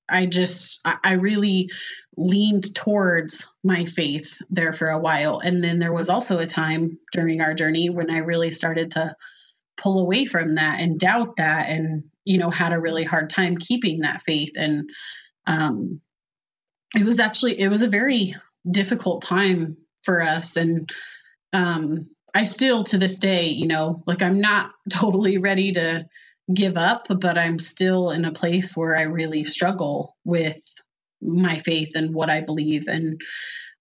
I just, I really leaned towards my faith there for a while. And then there was also a time during our journey when I really started to pull away from that and doubt that, and, you know, had a really hard time keeping that faith. And um, it was actually, it was a very difficult time for us. And um, I still, to this day, you know, like, I'm not totally ready to give up, but I'm still in a place where I really struggle with my faith and what I believe. And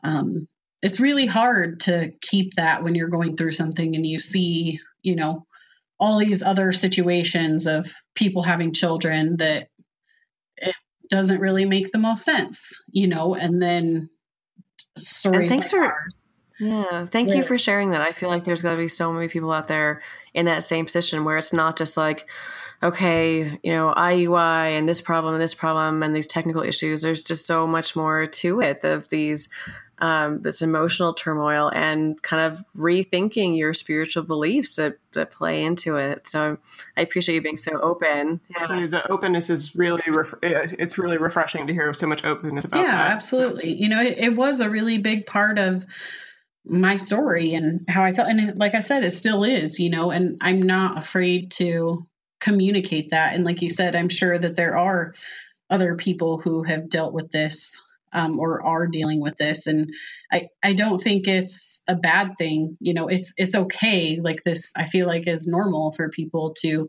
um, it's really hard to keep that when you're going through something and you see, you know, all these other situations of people having children that it doesn't really make the most sense, you know, and then stories. And like are, yeah. Thank yeah. you for sharing that. I feel like there's gotta be so many people out there in that same position where it's not just like, okay, you know, I U I and this problem and this problem and these technical issues. There's just so much more to it of these, um, this emotional turmoil and kind of rethinking your spiritual beliefs that, that play into it. So I appreciate you being so open. Yeah. So the openness is really, ref- it's really refreshing to hear so much openness about yeah, that. Yeah, absolutely. You know, it, it was a really big part of my story and how I felt. And it, like I said, it still is, you know, and I'm not afraid to communicate that. And like you said, I'm sure that there are other people who have dealt with this um, or are dealing with this. And I, I don't think it's a bad thing. You know, it's, it's okay. Like this, I feel like is normal for people to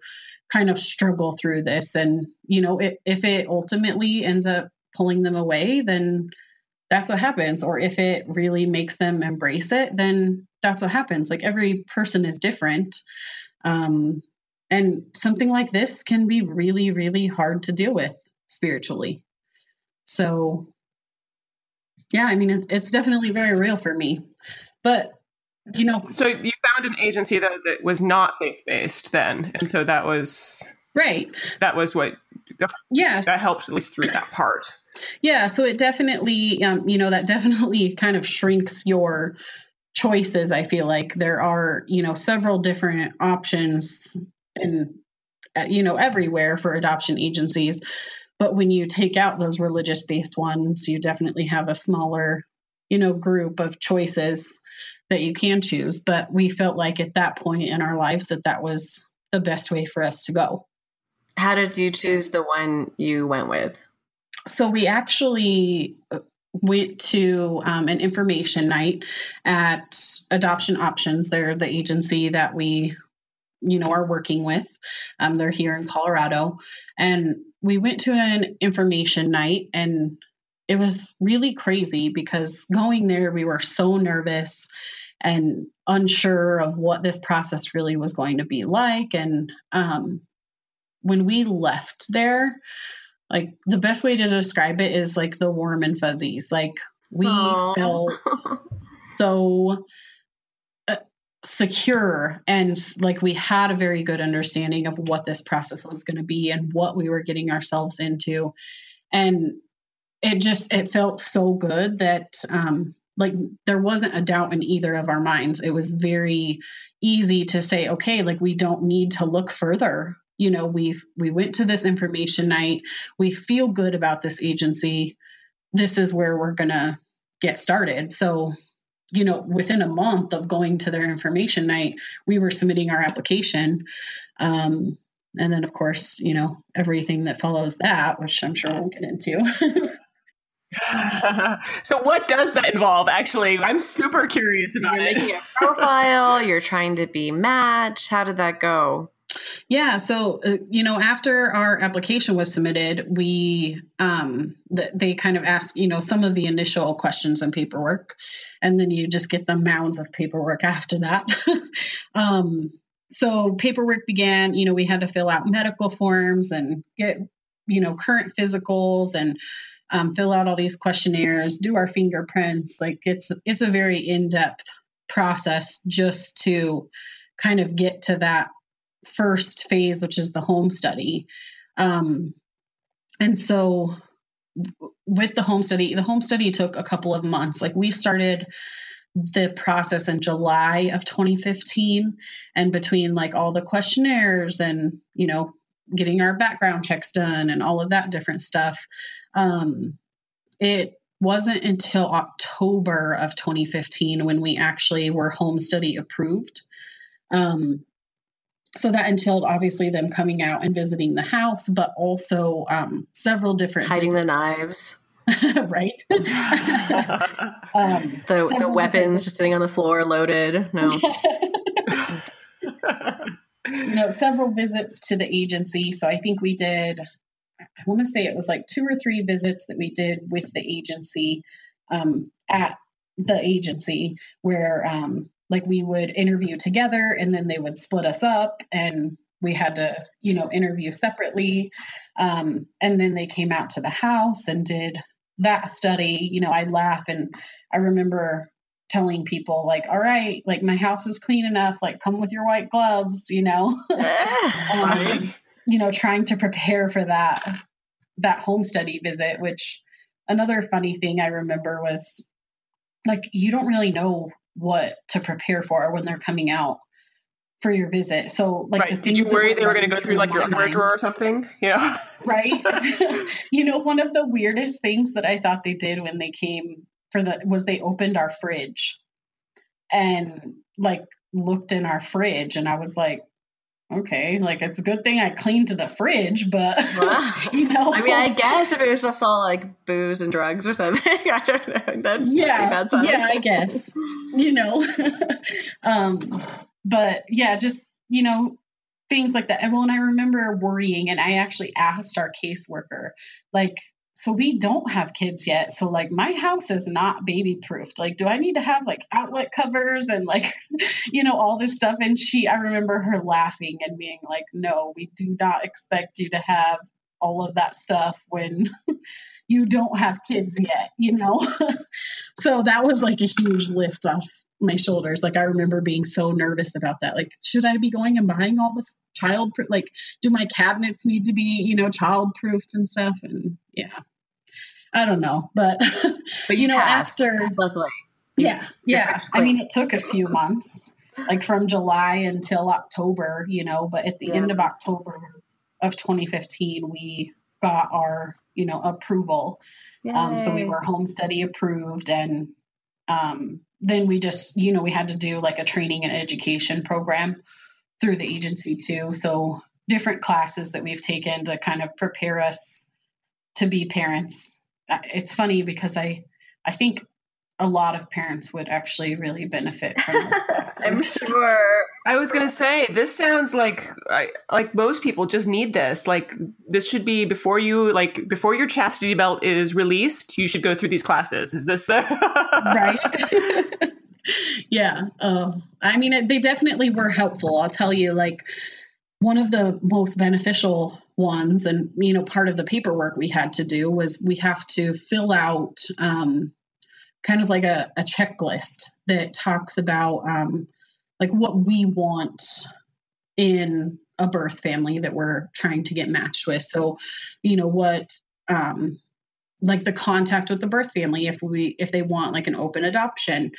kind of struggle through this. And, you know, it, if it ultimately ends up pulling them away, then that's what happens. Or if it really makes them embrace it, then that's what happens. Like every person is different. Um, And something like this can be really, really hard to deal with spiritually. So, yeah, I mean, it, it's definitely very real for me. But, you know. So you found an agency, though, that was not faith-based then. And so that was. Right. That was what. Yes. That helped at least through that part. Yeah. So it definitely, um, you know, that definitely kind of shrinks your choices. I feel like there are, you know, several different options. And, you know, everywhere for adoption agencies. But when you take out those religious based ones, you definitely have a smaller, you know, group of choices that you can choose. But we felt like at that point in our lives that that was the best way for us to go. How did you choose the one you went with? So we actually went to um, an information night at Adoption Options. They're the agency that we you know, are working with. Um, they're here in Colorado. And we went to an information night and it was really crazy because going there, we were so nervous and unsure of what this process really was going to be like. And um, when we left there, like the best way to describe it is like the warm and fuzzies. Like we Aww. felt so secure and like we had a very good understanding of what this process was going to be and what we were getting ourselves into. And it just, it felt so good that um, like there wasn't a doubt in either of our minds. It was very easy to say, okay, like we don't need to look further. You know, we've, we went to this information night. We feel good about this agency. This is where we're going to get started. So you know, within a month of going to their information night, we were submitting our application. Um, and then, of course, you know, everything that follows that, which I'm sure we'll get into. So what does that involve, actually? I'm super curious about it. You're making a profile, you're trying to be matched. How did that go? Yeah. So, uh, you know, after our application was submitted, we, um, th- they kind of asked, you know, some of the initial questions and paperwork, and then you just get the mounds of paperwork after that. um, so paperwork began, you know, we had to fill out medical forms and get, you know, current physicals and, um, fill out all these questionnaires, do our fingerprints. Like it's, it's a very in-depth process just to kind of get to that first phase, which is the home study. Um, and so with the home study, the home study took a couple of months. Like we started the process in July of twenty fifteen and between like all the questionnaires and, you know, getting our background checks done and all of that different stuff. Um, it wasn't until October of twenty fifteen when we actually were home study approved. Um, so that entailed obviously them coming out and visiting the house, but also um, several different hiding visits. The knives. Right. um, the, the weapons just sitting on the floor loaded. No. You know, several visits to the agency. So I think we did, I want to say it was like two or three visits that we did with the agency um, at the agency where um, like we would interview together and then they would split us up and we had to, you know, interview separately. Um, and then they came out to the house and did that study. You know, I laugh and I remember telling people like, all right, like my house is clean enough, like come with your white gloves, you know, um, you know, trying to prepare for that, that home study visit, which another funny thing I remember was like, you don't really know what to prepare for when they're coming out for your visit. So like, right. the did you worry they were going to go through like your underwear drawer or something? Yeah. Right. You know, one of the weirdest things that I thought they did when they came for the, was they opened our fridge and like looked in our fridge. And I was like, okay, like it's a good thing I cleaned the fridge, but wow. You know, I mean, I guess if it was just all like booze and drugs or something, I don't know. That'd yeah. Bad sound. Yeah, I guess, you know, um, but yeah, just, you know, things like that. And well, and I remember worrying and I actually asked our caseworker, like, so we don't have kids yet. So like my house is not baby proofed. Like, do I need to have like outlet covers and like, you know, all this stuff. And she, I remember her laughing and being like, no, we do not expect you to have all of that stuff when you don't have kids yet, you know? So that was like a huge lift off my shoulders. Like I remember being so nervous about that. Like, should I be going and buying all this child, pro- like do my cabinets need to be, you know, child proofed and stuff? And yeah, I don't know, but, but you know, passed. After, luckily. yeah, yeah. I mean, it took a few months, like from July until October, you know, but at the yeah. end of October of twenty fifteen, we got our, you know, approval. Um, so we were home study approved and, um, then we just, you know, we had to do like a training and education program through the agency too. So different classes that we've taken to kind of prepare us to be parents. It's funny because I, I think a lot of parents would actually really benefit from those classes. I'm sure. I was going to say, this sounds like, I, like most people just need this. Like this should be before you, like before your chastity belt is released, you should go through these classes. Is this the right? Yeah. Uh, I mean, they definitely were helpful. I'll tell you, like one of the most beneficial ones and, you know, part of the paperwork we had to do was we have to fill out, um, kind of like a, a checklist that talks about um, like what we want in a birth family that we're trying to get matched with. So, you know, what um, like the contact with the birth family, if we, if they want like an open adoption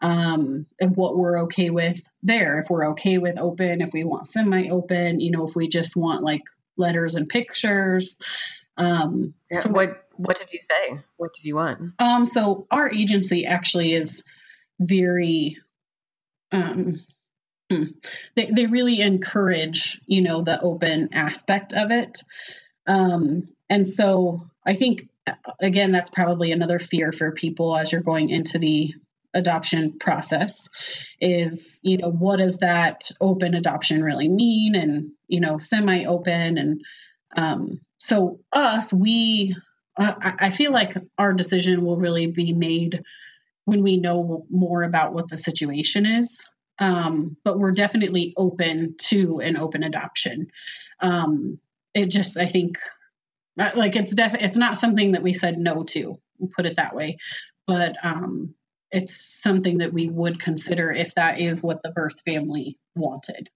um, and what we're okay with there, if we're okay with open, if we want semi-open, you know, if we just want like letters and pictures. Um, yeah, so what, what did you say? What did you want? Um, so our agency actually is very, um, they, they really encourage, you know, the open aspect of it. Um, and so I think, again, that's probably another fear for people as you're going into the adoption process is, you know, what does that open adoption really mean? And, you know, semi-open and, um, so us, we, uh, I feel like our decision will really be made when we know more about what the situation is. Um, but we're definitely open to an open adoption. Um, it just, I think like it's definitely, it's not something that we said no to, we'll put it that way, but, um, it's something that we would consider if that is what the birth family wanted.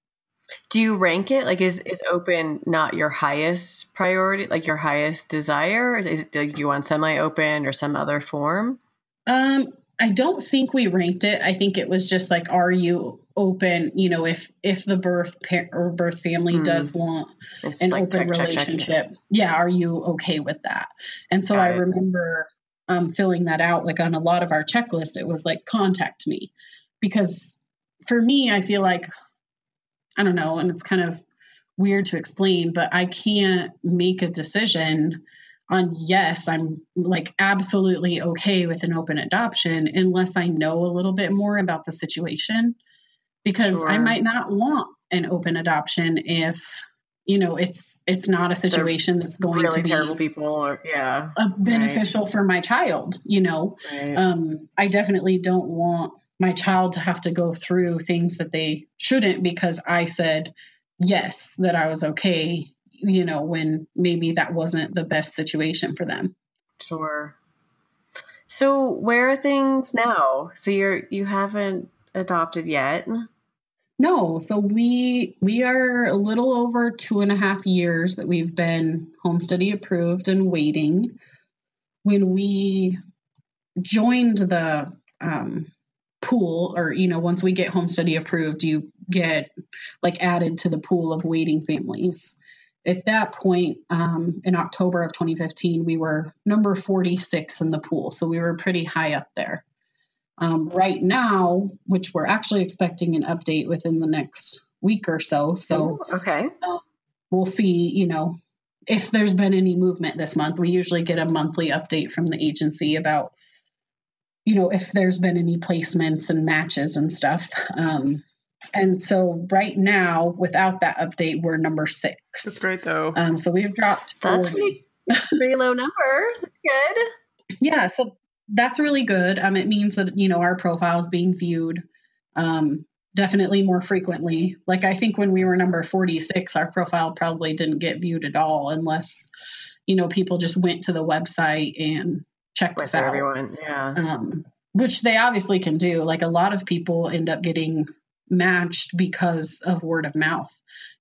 Do you rank it? Like, is, is open not your highest priority, like your highest desire? Is it like you want semi-open or some other form? Um, I don't think we ranked it. I think it was just like, are you open, you know, if, if the birth par- or birth family mm. does want it's an like open check, relationship, check, check. yeah, are you okay with that? And so Got I it. remember um, filling that out, like on a lot of our checklist, it was like, contact me, because for me, I feel like, I don't know, and it's kind of weird to explain, but I can't make a decision on yes, I'm like absolutely okay with an open adoption unless I know a little bit more about the situation, because sure. I might not want an open adoption if, you know, it's, it's not a situation They're that's going really to be terrible people or yeah, beneficial right. for my child, you know, right. um, I definitely don't want my child to have to go through things that they shouldn't because I said yes, that I was okay, you know, when maybe that wasn't the best situation for them. Sure. So where are things now? So you're, you haven't adopted yet? No. So we, we are a little over two and a half years that we've been home study approved and waiting. When we joined the, um, pool, or, you know, once we get home study approved, you get like added to the pool of waiting families. At that point, um, in October of twenty fifteen, we were number forty-six in the pool. So we were pretty high up there. Um, right now, which we're actually expecting an update within the next week or so. So oh, okay, uh, we'll see, you know, if there's been any movement this month. We usually get a monthly update from the agency about, you know, if there's been any placements and matches and stuff. Um, And so right now, without that update, we're number six. That's great, though. Um, so we've dropped. That's pretty, pretty low number. Good. Yeah. So that's really good. Um, it means that, you know, our profile is being viewed um, definitely more frequently. Like, I think when we were number forty-six, our profile probably didn't get viewed at all unless, you know, people just went to the website and checked With us out. Everyone. Yeah. Um, which they obviously can do. Like, a lot of people end up getting matched because of word of mouth,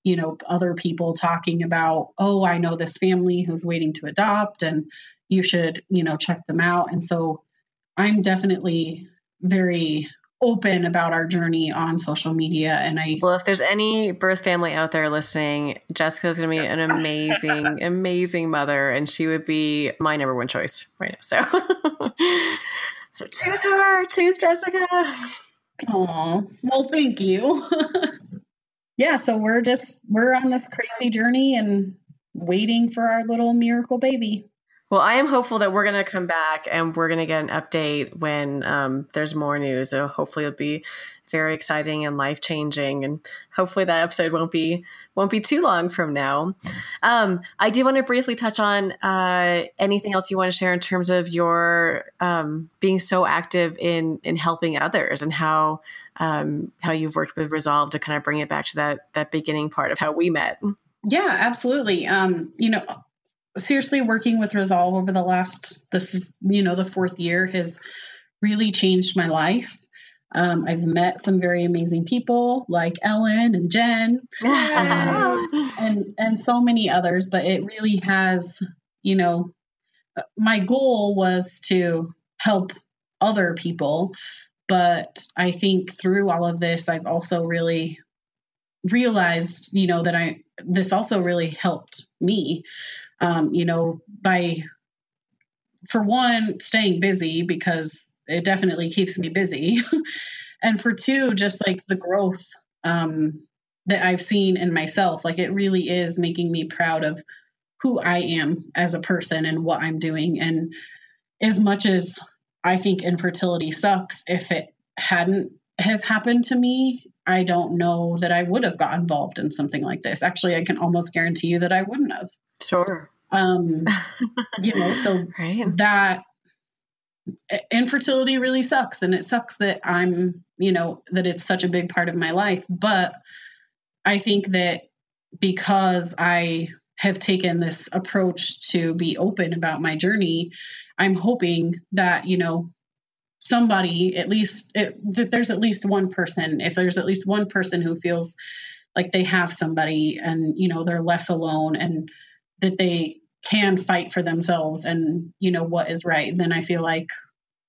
you know, other people talking about, oh, I know this family who's waiting to adopt and you should, you know, check them out. And so I'm definitely very open about our journey on social media. And I, well, if there's any birth family out there listening, Jessica is going to be an amazing, amazing mother. And she would be my number one choice right now. So, so choose her, choose Jessica. Oh, well, thank you. Yeah. So we're just, we're on this crazy journey and waiting for our little miracle baby. Well, I am hopeful that we're going to come back and we're going to get an update when um, there's more news. So hopefully it'll be very exciting and life-changing. And hopefully that episode won't be, won't be too long from now. Um, I do want to briefly touch on uh, anything else you want to share in terms of your um, being so active in, in helping others and how, um, how you've worked with Resolve to kind of bring it back to that, that beginning part of how we met. Yeah, absolutely. Um, you know, seriously, working with Resolve over the last, this is, you know, the fourth year has really changed my life. Um, I've met some very amazing people like Ellen and Jen um, and, and so many others, but it really has, you know, my goal was to help other people, but I think through all of this, I've also really realized, you know, that I, this also really helped me. Um, you know, by, for one, staying busy, because it definitely keeps me busy. And for two, just like the growth, um, that I've seen in myself, like it really is making me proud of who I am as a person and what I'm doing. And as much as I think infertility sucks, if it hadn't have happened to me, I don't know that I would have got involved in something like this. Actually, I can almost guarantee you that I wouldn't have. Sure. Um, you know, so right. that infertility really sucks, and it sucks that I'm, you know, that it's such a big part of my life. But I think that because I have taken this approach to be open about my journey, I'm hoping that, you know, somebody at least it, that there's at least one person, if there's at least one person who feels like they have somebody and, you know, they're less alone and that they can fight for themselves and, you know, what is right, then I feel like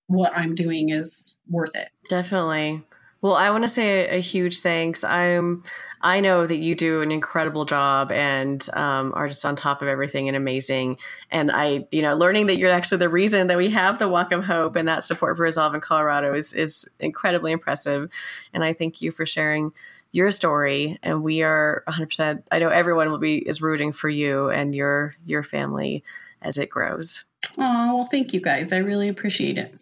what I'm doing is worth it. Definitely. Well, I want to say a huge thanks. I'm, I know that you do an incredible job and um, are just on top of everything and amazing. And I, you know, learning that you're actually the reason that we have the Walk of Hope and that support for Resolve in Colorado is, is incredibly impressive. And I thank you for sharing your story. And we are one hundred percent, I know everyone will be, is rooting for you and your, your family as it grows. Oh, well, thank you guys. I really appreciate it.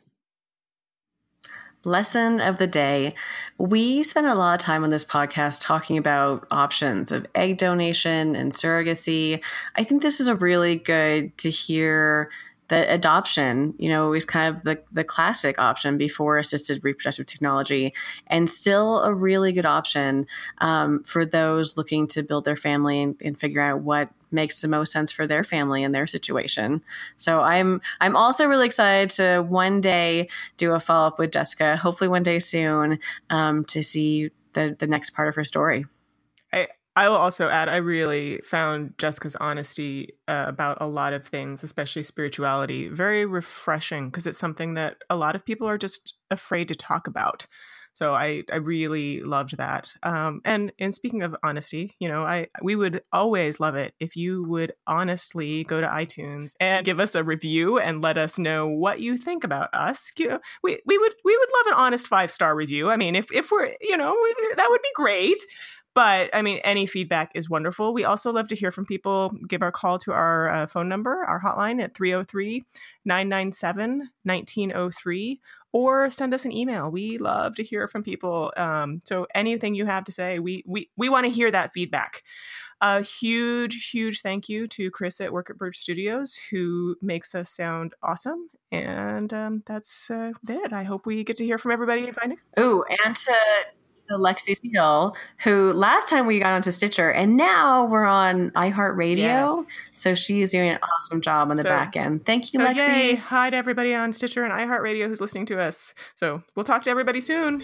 Lesson of the day. We spend a lot of time on this podcast talking about options of egg donation and surrogacy. I think this is a really good to hear that adoption, you know, is kind of the, the classic option before assisted reproductive technology, and still a really good option um, for those looking to build their family and, and figure out what makes the most sense for their family and their situation. So I'm I'm also really excited to one day do a follow-up with Jessica, hopefully one day soon, um, to see the, the next part of her story. I, I will also add, I really found Jessica's honesty uh, about a lot of things, especially spirituality, very refreshing, because it's something that a lot of people are just afraid to talk about. So I, I really loved that. Um, and, and speaking of honesty, you know, I we would always love it if you would honestly go to iTunes and give us a review and let us know what you think about us. You know, we we would we would love an honest five-star review. I mean, if if we're, you know, that would be great. But I mean, any feedback is wonderful. We also love to hear from people. Give our call to our uh, phone number, our hotline at three oh three, nine nine seven, one nine oh three. Or send us an email. We love to hear from people. Um, so anything you have to say, we we we want to hear that feedback. A huge, huge thank you to Chris at Work at Birch Studios, who makes us sound awesome. And um, that's uh, it. I hope we get to hear from everybody by next. Oh, and to. to Lexi Seal, who last time we got onto Stitcher and now we're on iHeartRadio. Yes. So she is doing an awesome job on the so, back end. Thank you, so Lexi. Yay. Hi to everybody on Stitcher and iHeartRadio who's listening to us. So we'll talk to everybody soon.